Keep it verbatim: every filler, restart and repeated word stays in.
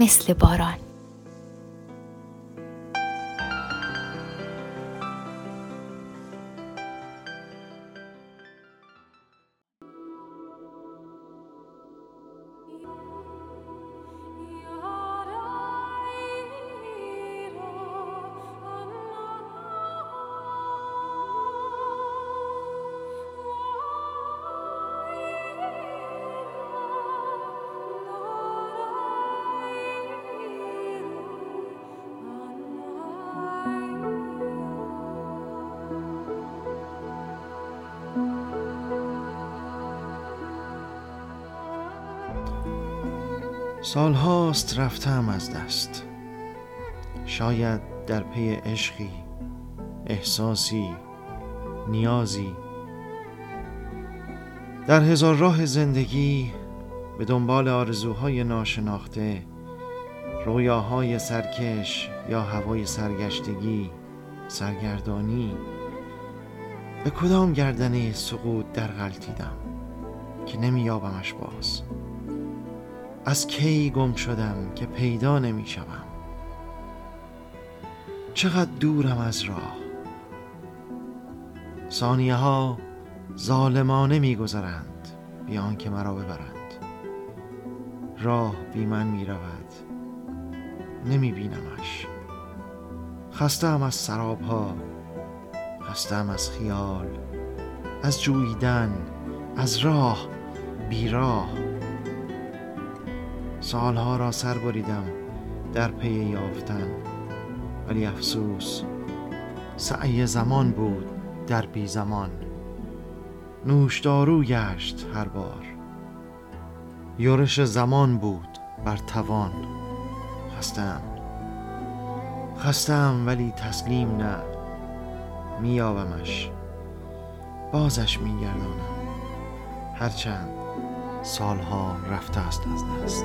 مثل باران. سال هاست رفتم از دست، شاید در پی عشقی، احساسی، نیازی، در هزار راه زندگی به دنبال آرزوهای ناشناخته، رویاهای سرکش یا هوای سرگشتگی، سرگردانی، به کدام گردنه سقوط در غلطیدم که نمیابمش باز. از کی گم شدم که پیدا نمی شوم. چقدر دورم از راه. ثانیه ها ظالمانه می گذرند بی آنکه مرا ببرند. راه بی من می رود، نمی بینمش. خسته‌ام از سراب ها، خسته‌ام از خیال، از جویدن، از راه، بی راه. سالها را سر بریدم در پی یافتن، ولی افسوس سعی زمان بود در بی زمان. نوشدارو گشت هر بار، یورش زمان بود بر توان. خستم خستم ولی تسلیم نه، میابمش، بازش میگردانم، هرچند سالها رفته است از دست.